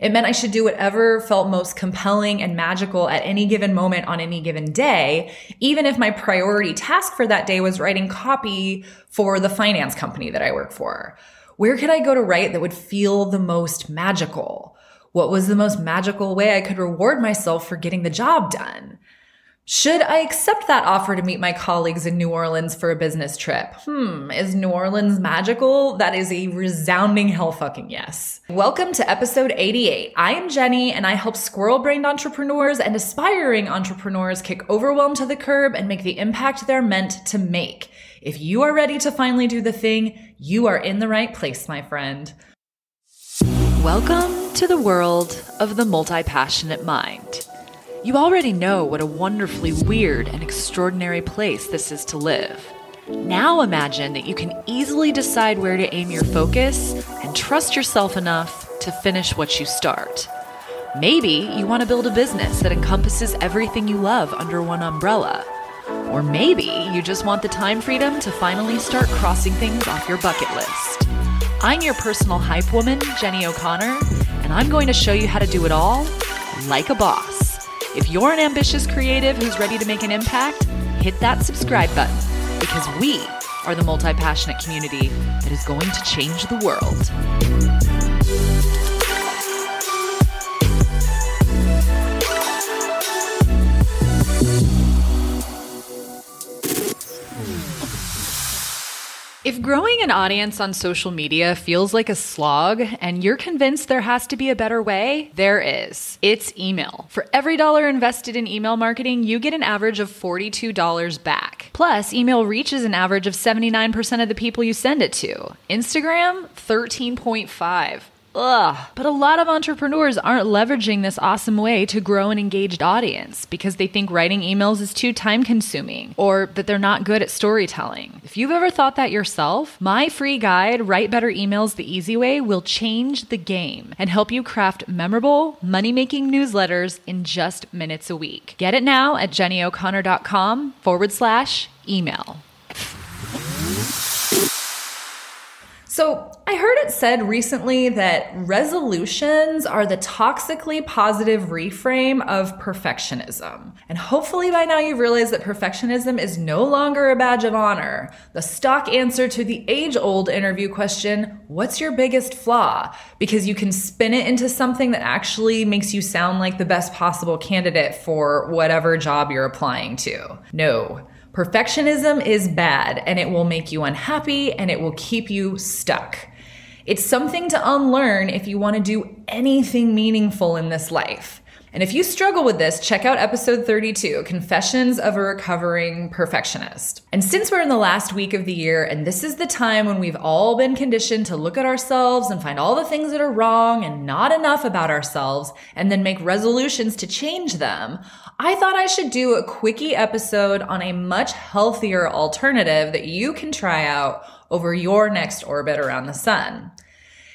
It meant I should do whatever felt most compelling and magical at any given moment on any given day, even if my priority task for that day was writing copy for the finance company that I work for. Where could I go to write that would feel the most magical? What was the most magical way I could reward myself for getting the job done? Should I accept that offer to meet my colleagues in New Orleans for a business trip? Is New Orleans magical? That is a resounding hell fucking yes. Welcome to episode 88. I am Jenny, and I help squirrel-brained entrepreneurs and aspiring entrepreneurs kick overwhelm to the curb and make the impact they're meant to make. If you are ready to finally do the thing, you are in the right place, my friend. Welcome to the world of the multi-passionate mind. You already know what a wonderfully weird and extraordinary place this is to live. Now imagine that you can easily decide where to aim your focus and trust yourself enough to finish what you start. Maybe you want to build a business that encompasses everything you love under one umbrella. Or maybe you just want the time freedom to finally start crossing things off your bucket list. I'm your personal hype woman, Jenny O'Connor, and I'm going to show you how to do it all like a boss. If you're an ambitious creative who's ready to make an impact, hit that subscribe button, because we are the multi-passionate community that is going to change the world. If growing an audience on social media feels like a slog and you're convinced there has to be a better way, there is. It's email. For every $1 invested in email marketing, you get an average of $42 back. Plus, email reaches an average of 79% of the people you send it to. Instagram, 13.5%. But a lot of entrepreneurs aren't leveraging this awesome way to grow an engaged audience because they think writing emails is too time-consuming or that they're not good at storytelling. If you've ever thought that yourself, my free guide, Write Better Emails the Easy Way, will change the game and help you craft memorable, money-making newsletters in just minutes a week. Get it now at jennyoconner.com/email. So I heard it said recently that resolutions are the toxically positive reframe of perfectionism. And hopefully by now you've realized that perfectionism is no longer a badge of honor, the stock answer to the age-old interview question, what's your biggest flaw? Because you can spin it into something that actually makes you sound like the best possible candidate for whatever job you're applying to. No. Perfectionism is bad, and it will make you unhappy, and it will keep you stuck. It's something to unlearn if you want to do anything meaningful in this life. And if you struggle with this, check out episode 32, Confessions of a Recovering Perfectionist. And since we're in the last week of the year, and this is the time when we've all been conditioned to look at ourselves and find all the things that are wrong and not enough about ourselves, and then make resolutions to change them, I thought I should do a quickie episode on a much healthier alternative that you can try out over your next orbit around the sun.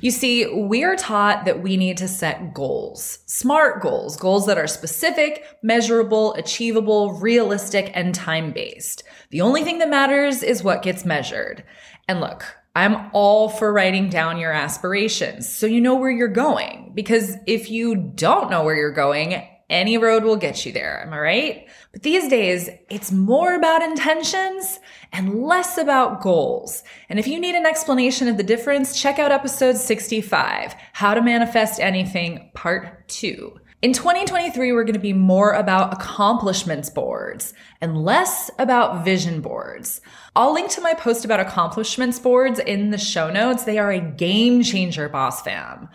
You see, we are taught that we need to set goals, smart goals, goals that are specific, measurable, achievable, realistic, and time-based. The only thing that matters is what gets measured. And look, I'm all for writing down your aspirations so you know where you're going, because if you don't know where you're going, any road will get you there, am I right? But these days, it's more about intentions and less about goals. And if you need an explanation of the difference, check out episode 65, How to Manifest Anything, Part 2. In 2023, we're going to be more about accomplishments boards and less about vision boards. I'll link to my post about accomplishments boards in the show notes. They are a game changer, Boss Fam.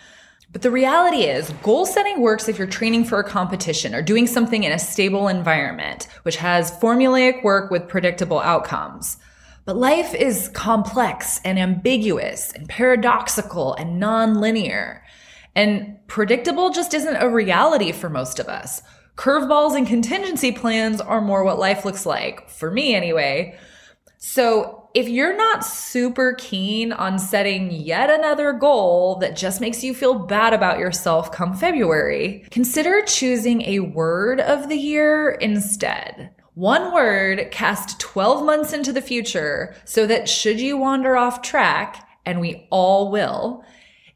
But the reality is, goal setting works if you're training for a competition or doing something in a stable environment, which has formulaic work with predictable outcomes. But life is complex and ambiguous and paradoxical and non-linear. And predictable just isn't a reality for most of us. Curveballs and contingency plans are more what life looks like, for me anyway. So if you're not super keen on setting yet another goal that just makes you feel bad about yourself come February, consider choosing a word of the year instead. One word cast 12 months into the future so that should you wander off track, and we all will,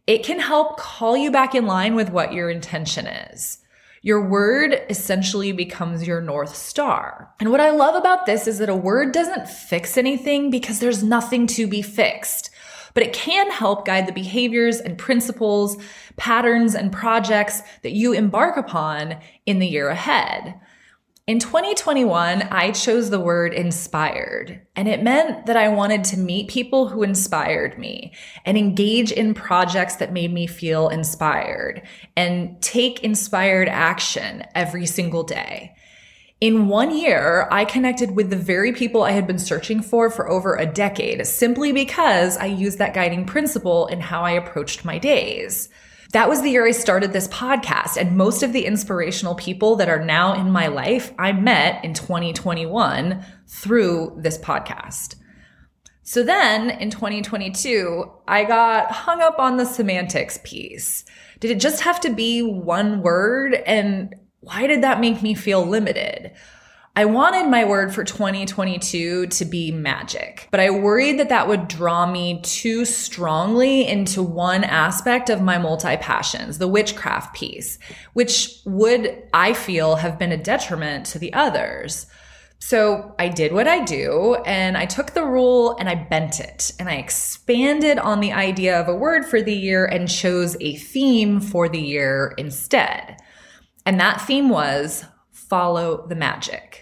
it can help call you back in line with what your intention is. Your word essentially becomes your North Star. And what I love about this is that a word doesn't fix anything because there's nothing to be fixed, but it can help guide the behaviors and principles, patterns, and projects that you embark upon in the year ahead. In 2021, I chose the word inspired, and it meant that I wanted to meet people who inspired me and engage in projects that made me feel inspired and take inspired action every single day. In 1 year, I connected with the very people I had been searching for over a decade, simply because I used that guiding principle in how I approached my days. That was the year I started this podcast, and most of the inspirational people that are now in my life, I met in 2021 through this podcast. So then in 2022, I got hung up on the semantics piece. Did it just have to be one word? And why did that make me feel limited? I wanted my word for 2022 to be magic, but I worried that that would draw me too strongly into one aspect of my multi-passions, the witchcraft piece, which would, I feel, have been a detriment to the others. So I did what I do, and I took the rule and I bent it, and I expanded on the idea of a word for the year and chose a theme for the year instead. And that theme was follow the magic.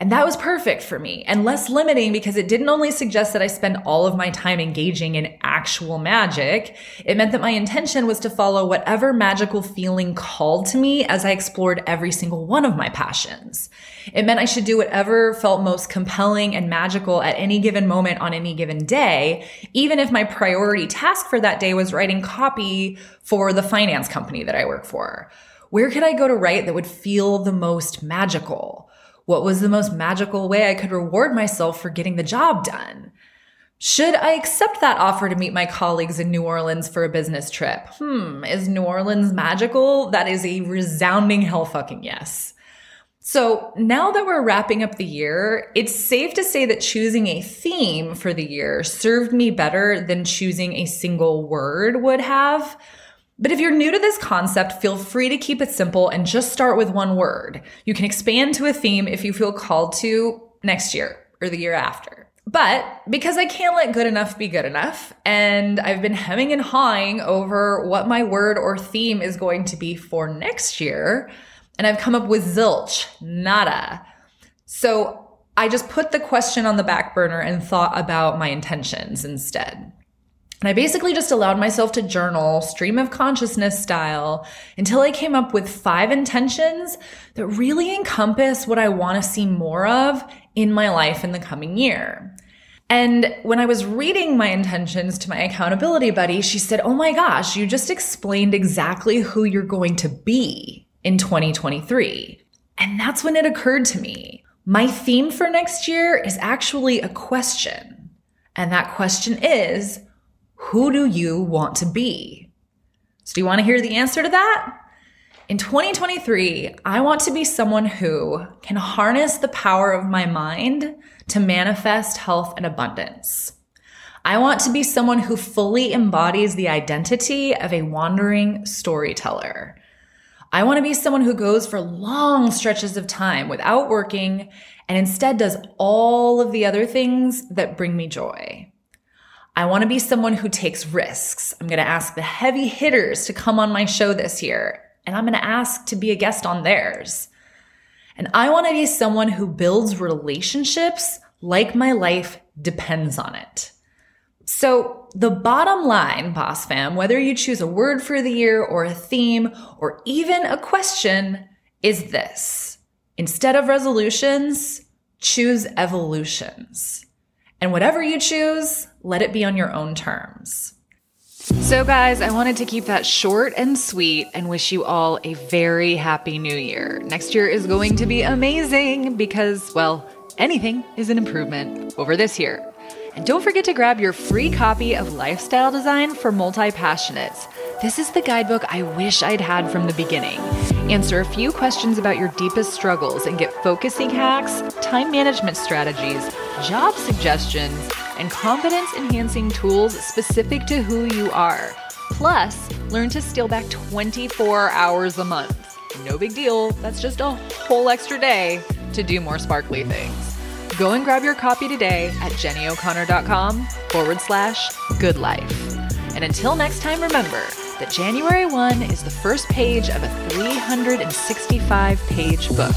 And that was perfect for me and less limiting because it didn't only suggest that I spend all of my time engaging in actual magic. It meant that my intention was to follow whatever magical feeling called to me as I explored every single one of my passions. It meant I should do whatever felt most compelling and magical at any given moment on any given day, even if my priority task for that day was writing copy for the finance company that I work for. Where could I go to write that would feel the most magical? What was the most magical way I could reward myself for getting the job done? Should I accept that offer to meet my colleagues in New Orleans for a business trip? Is New Orleans magical? That is a resounding hell fucking yes. So now that we're wrapping up the year, it's safe to say that choosing a theme for the year served me better than choosing a single word would have. But if you're new to this concept, feel free to keep it simple and just start with one word. You can expand to a theme if you feel called to next year or the year after. But because I can't let good enough be good enough, and I've been hemming and hawing over what my word or theme is going to be for next year, and I've come up with zilch, nada. So I just put the question on the back burner and thought about my intentions instead. And I basically just allowed myself to journal, stream of consciousness style, until I came up with 5 intentions that really encompass what I want to see more of in my life in the coming year. And when I was reading my intentions to my accountability buddy, she said, "Oh my gosh, you just explained exactly who you're going to be in 2023. And that's when it occurred to me. My theme for next year is actually a question. And that question is, who do you want to be? So do you want to hear the answer to that? In 2023, I want to be someone who can harness the power of my mind to manifest health and abundance. I want to be someone who fully embodies the identity of a wandering storyteller. I want to be someone who goes for long stretches of time without working and instead does all of the other things that bring me joy. I want to be someone who takes risks. I'm going to ask the heavy hitters to come on my show this year, and I'm going to ask to be a guest on theirs. And I want to be someone who builds relationships like my life depends on it." So the bottom line, Boss Fam, whether you choose a word for the year or a theme or even a question, is this. Instead of resolutions, choose evolutions. And whatever you choose, let it be on your own terms. So guys, I wanted to keep that short and sweet and wish you all a very happy new year. Next year is going to be amazing because, well, anything is an improvement over this year. And don't forget to grab your free copy of Lifestyle Design for Multi-Passionates. This is the guidebook I wish I'd had from the beginning. Answer a few questions about your deepest struggles and get focusing hacks, time management strategies, job suggestions, and confidence-enhancing tools specific to who you are. Plus, learn to steal back 24 hours a month. No big deal. That's just a whole extra day to do more sparkly things. Go and grab your copy today at jennyoconor.com/goodlife. And until next time, remember that January 1 is the first page of a 365-page book.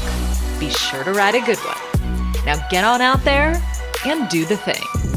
Be sure to write a good one. Now get on out there and do the thing.